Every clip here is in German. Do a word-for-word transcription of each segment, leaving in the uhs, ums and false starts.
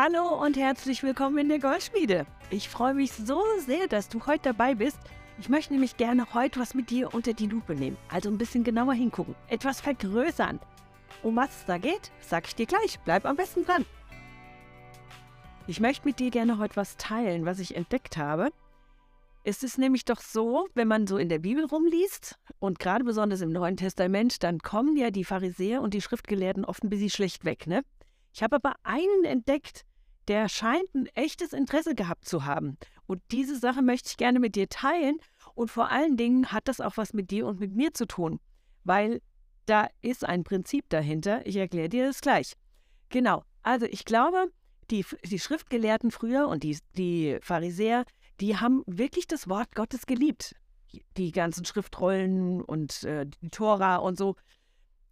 Hallo und herzlich willkommen in der Goldschmiede. Ich freue mich so sehr, dass du heute dabei bist. Ich möchte nämlich gerne heute was mit dir unter die Lupe nehmen, also ein bisschen genauer hingucken, etwas vergrößern. Um was es da geht, sag ich dir gleich, bleib am besten dran. Ich möchte mit dir gerne heute was teilen, was ich entdeckt habe. Es ist nämlich doch so, wenn man so in der Bibel rumliest und gerade besonders im Neuen Testament, dann kommen ja die Pharisäer und die Schriftgelehrten oft ein bisschen schlecht weg, ne? Ich habe aber einen entdeckt, der scheint ein echtes Interesse gehabt zu haben. Und diese Sache möchte ich gerne mit dir teilen. Und vor allen Dingen hat das auch was mit dir und mit mir zu tun. Weil da ist ein Prinzip dahinter. Ich erkläre dir das gleich. Genau. Also ich glaube, die, die Schriftgelehrten früher und die, die Pharisäer, die haben wirklich das Wort Gottes geliebt. Die ganzen Schriftrollen und äh, die Tora und so.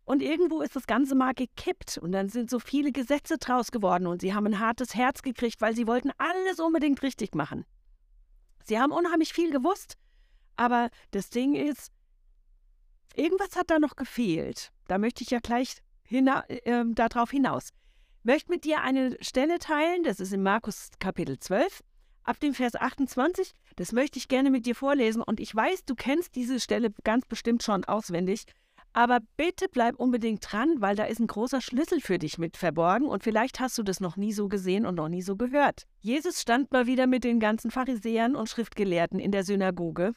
Und irgendwo ist das Ganze mal gekippt und dann sind so viele Gesetze draus geworden und sie haben ein hartes Herz gekriegt, weil sie wollten alles unbedingt richtig machen. Sie haben unheimlich viel gewusst, aber das Ding ist, irgendwas hat da noch gefehlt. Da möchte ich ja gleich hina- äh, darauf hinaus. Ich möchte mit dir eine Stelle teilen, das ist in Markus Kapitel zwölf, ab dem Vers achtundzwanzig. Das möchte ich gerne mit dir vorlesen und ich weiß, du kennst diese Stelle ganz bestimmt schon auswendig. Aber bitte bleib unbedingt dran, weil da ist ein großer Schlüssel für dich mit verborgen und vielleicht hast du das noch nie so gesehen und noch nie so gehört. Jesus stand mal wieder mit den ganzen Pharisäern und Schriftgelehrten in der Synagoge.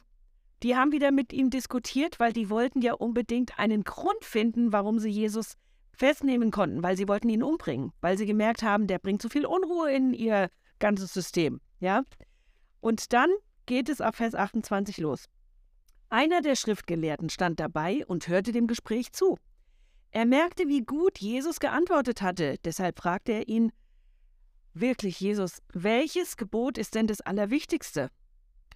Die haben wieder mit ihm diskutiert, weil die wollten ja unbedingt einen Grund finden, warum sie Jesus festnehmen konnten, weil sie wollten ihn umbringen, weil sie gemerkt haben, der bringt so viel Unruhe in ihr ganzes System. Ja? Und dann geht es ab Vers achtundzwanzig los. Einer der Schriftgelehrten stand dabei und hörte dem Gespräch zu. Er merkte, wie gut Jesus geantwortet hatte. Deshalb fragte er ihn, wirklich, Jesus, welches Gebot ist denn das Allerwichtigste?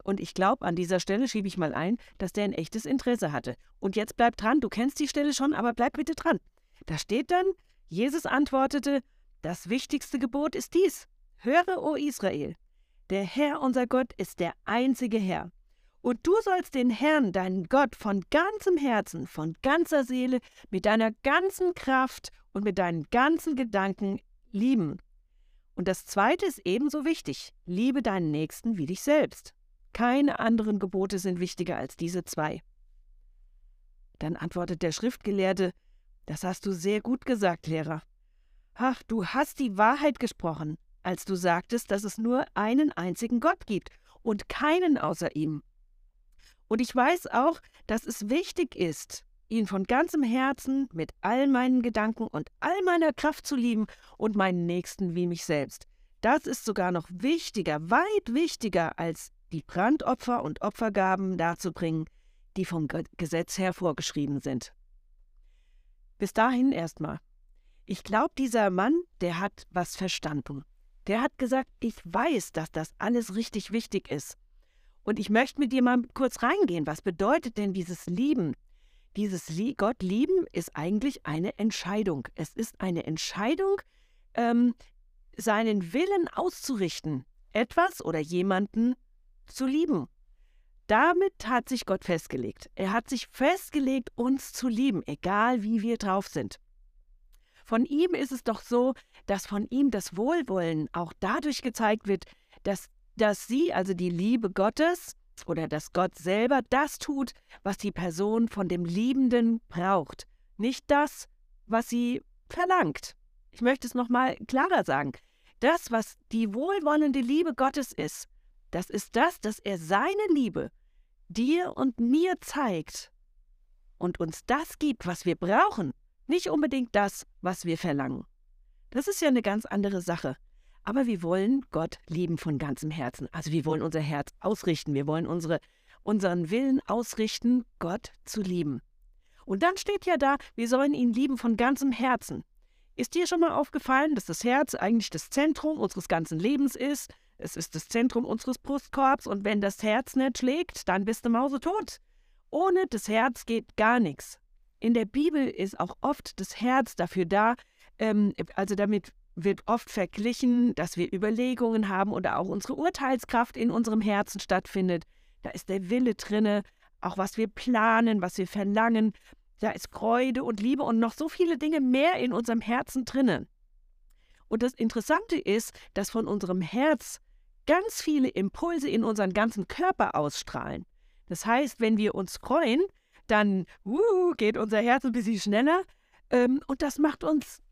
Und ich glaube, an dieser Stelle schiebe ich mal ein, dass der ein echtes Interesse hatte. Und jetzt bleib dran, du kennst die Stelle schon, aber bleib bitte dran. Da steht dann, Jesus antwortete, das wichtigste Gebot ist dies. Höre, o Israel, der Herr, unser Gott, ist der einzige Herr. Und du sollst den Herrn, deinen Gott, von ganzem Herzen, von ganzer Seele, mit deiner ganzen Kraft und mit deinen ganzen Gedanken lieben. Und das Zweite ist ebenso wichtig. Liebe deinen Nächsten wie dich selbst. Keine anderen Gebote sind wichtiger als diese zwei. Dann antwortet der Schriftgelehrte, das hast du sehr gut gesagt, Lehrer. Ach, du hast die Wahrheit gesprochen, als du sagtest, dass es nur einen einzigen Gott gibt und keinen außer ihm. Und ich weiß auch, dass es wichtig ist, ihn von ganzem Herzen, mit all meinen Gedanken und all meiner Kraft zu lieben und meinen Nächsten wie mich selbst. Das ist sogar noch wichtiger, weit wichtiger, als die Brandopfer und Opfergaben darzubringen, die vom Gesetz her vorgeschrieben sind. Bis dahin erstmal. Ich glaube, dieser Mann, der hat was verstanden. Der hat gesagt, ich weiß, dass das alles richtig wichtig ist. Und ich möchte mit dir mal kurz reingehen. Was bedeutet denn dieses Lieben? Dieses Lie- Gott lieben ist eigentlich eine Entscheidung. Es ist eine Entscheidung, ähm, seinen Willen auszurichten, etwas oder jemanden zu lieben. Damit hat sich Gott festgelegt. Er hat sich festgelegt, uns zu lieben, egal wie wir drauf sind. Von ihm ist es doch so, dass von ihm das Wohlwollen auch dadurch gezeigt wird, dass dass sie, also die Liebe Gottes oder dass Gott selber das tut, was die Person von dem Liebenden braucht, nicht das, was sie verlangt. Ich möchte es nochmal klarer sagen. Das, was die wohlwollende Liebe Gottes ist, das ist das, dass er seine Liebe dir und mir zeigt und uns das gibt, was wir brauchen, nicht unbedingt das, was wir verlangen. Das ist ja eine ganz andere Sache. Aber wir wollen Gott lieben von ganzem Herzen. Also wir wollen unser Herz ausrichten. Wir wollen unsere, unseren Willen ausrichten, Gott zu lieben. Und dann steht ja da, wir sollen ihn lieben von ganzem Herzen. Ist dir schon mal aufgefallen, dass das Herz eigentlich das Zentrum unseres ganzen Lebens ist? Es ist das Zentrum unseres Brustkorbs und wenn das Herz nicht schlägt, dann bist du mausetot. Ohne das Herz geht gar nichts. In der Bibel ist auch oft das Herz dafür da, ähm, also damit wird oft verglichen, dass wir Überlegungen haben oder auch unsere Urteilskraft in unserem Herzen stattfindet. Da ist der Wille drinne, auch was wir planen, was wir verlangen. Da ist Freude und Liebe und noch so viele Dinge mehr in unserem Herzen drinne. Und das Interessante ist, dass von unserem Herz ganz viele Impulse in unseren ganzen Körper ausstrahlen. Das heißt, wenn wir uns freuen, dann uh, geht unser Herz ein bisschen schneller ähm, und das macht uns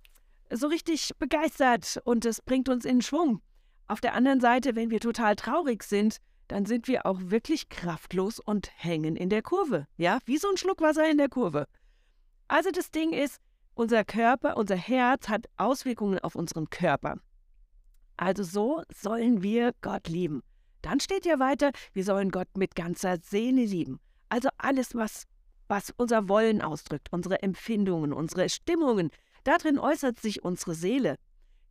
so richtig begeistert und das bringt uns in Schwung. Auf der anderen Seite, wenn wir total traurig sind, dann sind wir auch wirklich kraftlos und hängen in der Kurve. Ja, wie so ein Schluck Wasser in der Kurve. Also das Ding ist, unser Körper, unser Herz hat Auswirkungen auf unseren Körper. Also so sollen wir Gott lieben. Dann steht ja weiter, wir sollen Gott mit ganzer Seele lieben. Also alles, was, was unser Wollen ausdrückt, unsere Empfindungen, unsere Stimmungen, darin äußert sich unsere Seele.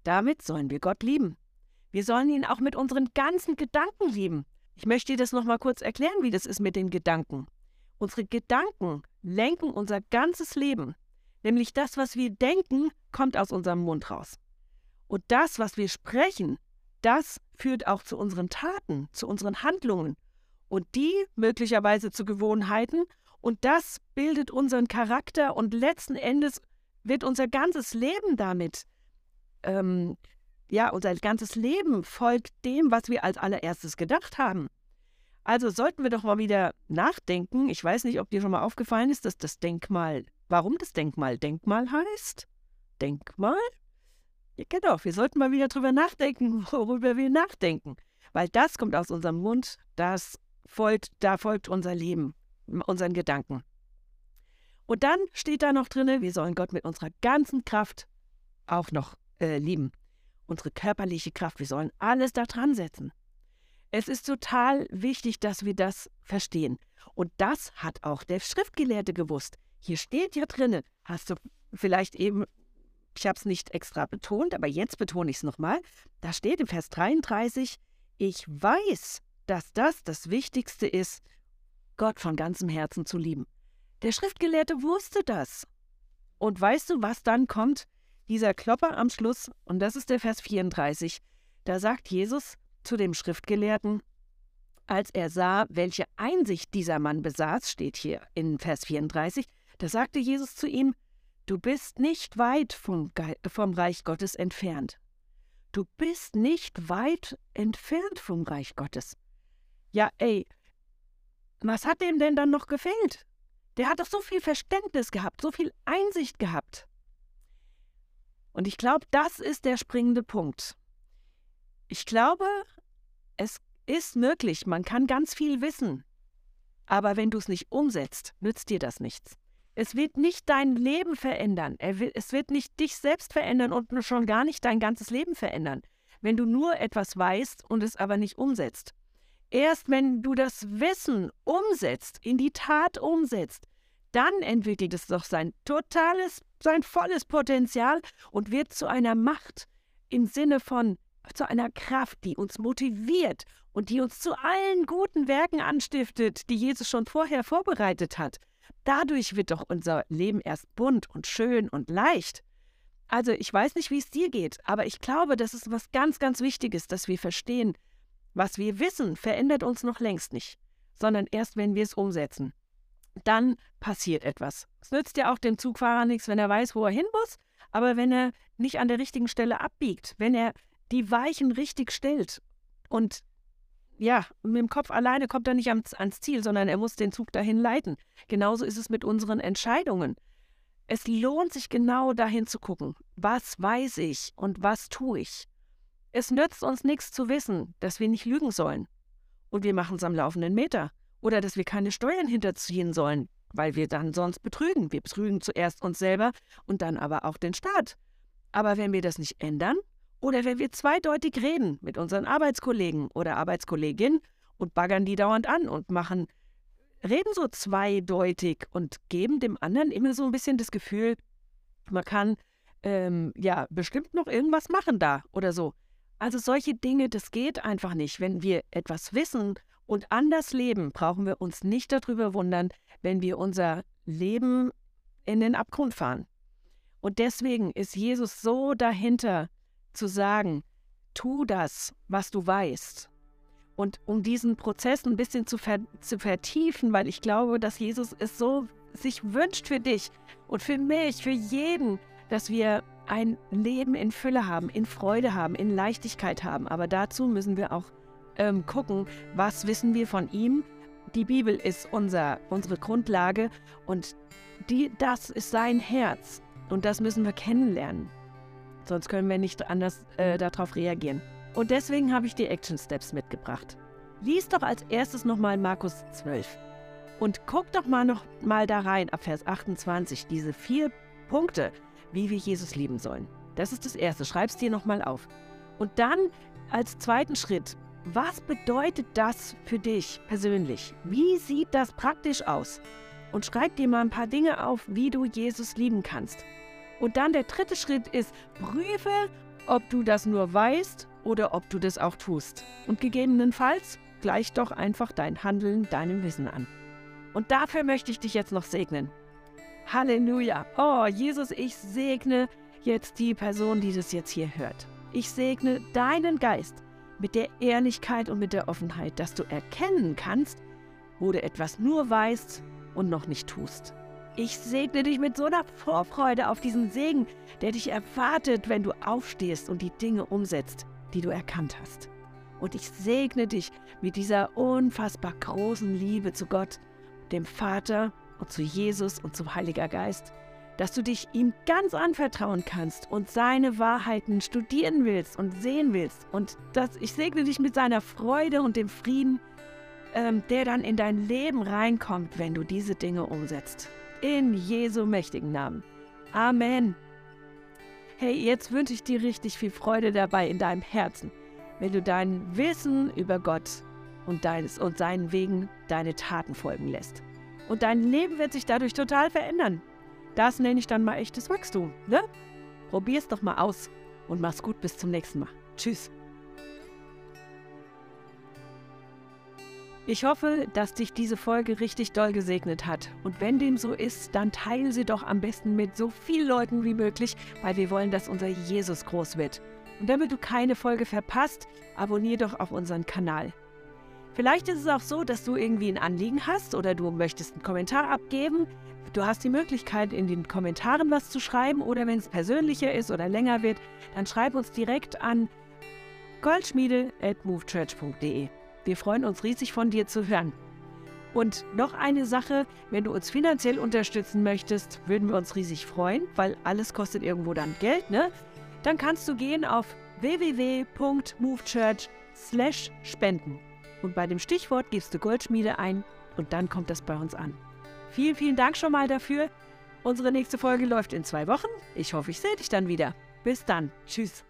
Damit sollen wir Gott lieben. Wir sollen ihn auch mit unseren ganzen Gedanken lieben. Ich möchte dir das nochmal kurz erklären, wie das ist mit den Gedanken. Unsere Gedanken lenken unser ganzes Leben. Nämlich das, was wir denken, kommt aus unserem Mund raus. Und das, was wir sprechen, das führt auch zu unseren Taten, zu unseren Handlungen und die möglicherweise zu Gewohnheiten. Und das bildet unseren Charakter und letzten Endes wird unser ganzes Leben damit, ähm, ja, unser ganzes Leben folgt dem, was wir als allererstes gedacht haben. Also sollten wir doch mal wieder nachdenken. Ich weiß nicht, ob dir schon mal aufgefallen ist, dass das Denkmal, warum das Denkmal Denkmal heißt? Denkmal? Ja, genau, wir sollten mal wieder drüber nachdenken, worüber wir nachdenken. Weil das kommt aus unserem Mund, das folgt, da folgt unser Leben, unseren Gedanken. Und dann steht da noch drin, wir sollen Gott mit unserer ganzen Kraft auch noch äh, lieben. Unsere körperliche Kraft, wir sollen alles da dran setzen. Es ist total wichtig, dass wir das verstehen. Und das hat auch der Schriftgelehrte gewusst. Hier steht ja drin, hast du vielleicht eben... Ich habe es nicht extra betont, aber jetzt betone ich es nochmal. Da steht im Vers dreiunddreißig, ich weiß, dass das das Wichtigste ist, Gott von ganzem Herzen zu lieben. Der Schriftgelehrte wusste das. Und weißt du, was dann kommt? Dieser Klopper am Schluss, und das ist der Vers vierunddreißig, da sagt Jesus zu dem Schriftgelehrten, als er sah, welche Einsicht dieser Mann besaß, steht hier in Vers vierunddreißig, da sagte Jesus zu ihm, du bist nicht weit vom, Ge- vom Reich Gottes entfernt. Du bist nicht weit entfernt vom Reich Gottes. Ja, ey, was hat dem denn dann noch gefehlt? Der hat doch so viel Verständnis gehabt, so viel Einsicht gehabt. Und ich glaube, das ist der springende Punkt. Ich glaube, es ist möglich, man kann ganz viel wissen. Aber wenn du es nicht umsetzt, nützt dir das nichts. Es wird nicht dein Leben verändern, es wird nicht dich selbst verändern und schon gar nicht dein ganzes Leben verändern, wenn du nur etwas weißt und es aber nicht umsetzt. Erst wenn du das Wissen umsetzt, in die Tat umsetzt, dann entwickelt es doch sein totales, sein volles Potenzial und wird zu einer Macht im Sinne von, zu einer Kraft, die uns motiviert und die uns zu allen guten Werken anstiftet, die Jesus schon vorher vorbereitet hat. Dadurch wird doch unser Leben erst bunt und schön und leicht. Also ich weiß nicht, wie es dir geht, aber ich glaube, das ist was ganz, ganz Wichtiges, dass wir verstehen, was wir wissen, verändert uns noch längst nicht, sondern erst, wenn wir es umsetzen. Dann passiert etwas. Es nützt ja auch dem Zugfahrer nichts, wenn er weiß, wo er hin muss, aber wenn er nicht an der richtigen Stelle abbiegt, wenn er die Weichen richtig stellt und ja, mit dem Kopf alleine kommt er nicht ans Ziel, sondern er muss den Zug dahin leiten. Genauso ist es mit unseren Entscheidungen. Es lohnt sich genau dahin zu gucken, was weiß ich und was tue ich. Es nützt uns nichts zu wissen, dass wir nicht lügen sollen. Und wir machen es am laufenden Meter. Oder dass wir keine Steuern hinterziehen sollen, weil wir dann sonst betrügen. Wir betrügen zuerst uns selber und dann aber auch den Staat. Aber wenn wir das nicht ändern, oder wenn wir zweideutig reden mit unseren Arbeitskollegen oder Arbeitskolleginnen und baggern die dauernd an und machen, reden so zweideutig und geben dem anderen immer so ein bisschen das Gefühl, man kann ähm, ja bestimmt noch irgendwas machen da oder so. Also solche Dinge, das geht einfach nicht. Wenn wir etwas wissen und anders leben, brauchen wir uns nicht darüber wundern, wenn wir unser Leben in den Abgrund fahren. Und deswegen ist Jesus so dahinter, zu sagen, tu das, was du weißt. Und um diesen Prozess ein bisschen zu, ver- zu vertiefen, weil ich glaube, dass Jesus es so sich wünscht für dich und für mich, für jeden, dass wir ein Leben in Fülle haben, in Freude haben, in Leichtigkeit haben. Aber dazu müssen wir auch ähm, gucken, was wissen wir von ihm. Die Bibel ist unser, unsere Grundlage und die, das ist sein Herz. Und das müssen wir kennenlernen. Sonst können wir nicht anders äh, darauf reagieren. Und deswegen habe ich die Action Steps mitgebracht. Lies doch als erstes nochmal Markus zwölf. Und guck doch mal noch mal da rein, ab Vers achtundzwanzig, diese vier Punkte, wie wir Jesus lieben sollen. Das ist das Erste. Schreib es dir nochmal auf. Und dann als zweiten Schritt, was bedeutet das für dich persönlich? Wie sieht das praktisch aus? Und schreib dir mal ein paar Dinge auf, wie du Jesus lieben kannst. Und dann der dritte Schritt ist, prüfe, ob du das nur weißt oder ob du das auch tust. Und gegebenenfalls gleich doch einfach dein Handeln deinem Wissen an. Und dafür möchte ich dich jetzt noch segnen. Halleluja! Oh, Jesus, ich segne jetzt die Person, die das jetzt hier hört. Ich segne deinen Geist mit der Ehrlichkeit und mit der Offenheit, dass du erkennen kannst, wo du etwas nur weißt und noch nicht tust. Ich segne dich mit so einer Vorfreude auf diesen Segen, der dich erwartet, wenn du aufstehst und die Dinge umsetzt, die du erkannt hast. Und ich segne dich mit dieser unfassbar großen Liebe zu Gott, dem Vater und zu Jesus und zum Heiligen Geist, dass du dich ihm ganz anvertrauen kannst und seine Wahrheiten studieren willst und sehen willst. Und dass ich segne dich mit seiner Freude und dem Frieden, ähm, der dann in dein Leben reinkommt, wenn du diese Dinge umsetzt. In Jesu mächtigen Namen. Amen. Hey, jetzt wünsche ich dir richtig viel Freude dabei in deinem Herzen, wenn du dein Wissen über Gott und, deines, und seinen Wegen deine Taten folgen lässt. Und dein Leben wird sich dadurch total verändern. Das nenne ich dann mal echtes Wachstum, ne? Probier's doch mal aus und mach's gut, bis zum nächsten Mal. Tschüss. Ich hoffe, dass dich diese Folge richtig doll gesegnet hat. Und wenn dem so ist, dann teile sie doch am besten mit so vielen Leuten wie möglich, weil wir wollen, dass unser Jesus groß wird. Und damit du keine Folge verpasst, abonnier doch auf unseren Kanal. Vielleicht ist es auch so, dass du irgendwie ein Anliegen hast oder du möchtest einen Kommentar abgeben. Du hast die Möglichkeit, in den Kommentaren was zu schreiben oder wenn es persönlicher ist oder länger wird, dann schreib uns direkt an goldschmiede at movechurch punkt de. Wir freuen uns riesig, von dir zu hören. Und noch eine Sache, wenn du uns finanziell unterstützen möchtest, würden wir uns riesig freuen, weil alles kostet irgendwo dann Geld, ne? Dann kannst du gehen auf w w w punkt movechurch slash spenden. Und bei dem Stichwort gibst du Goldschmiede ein und dann kommt das bei uns an. Vielen, vielen Dank schon mal dafür. Unsere nächste Folge läuft in zwei Wochen. Ich hoffe, ich sehe dich dann wieder. Bis dann. Tschüss.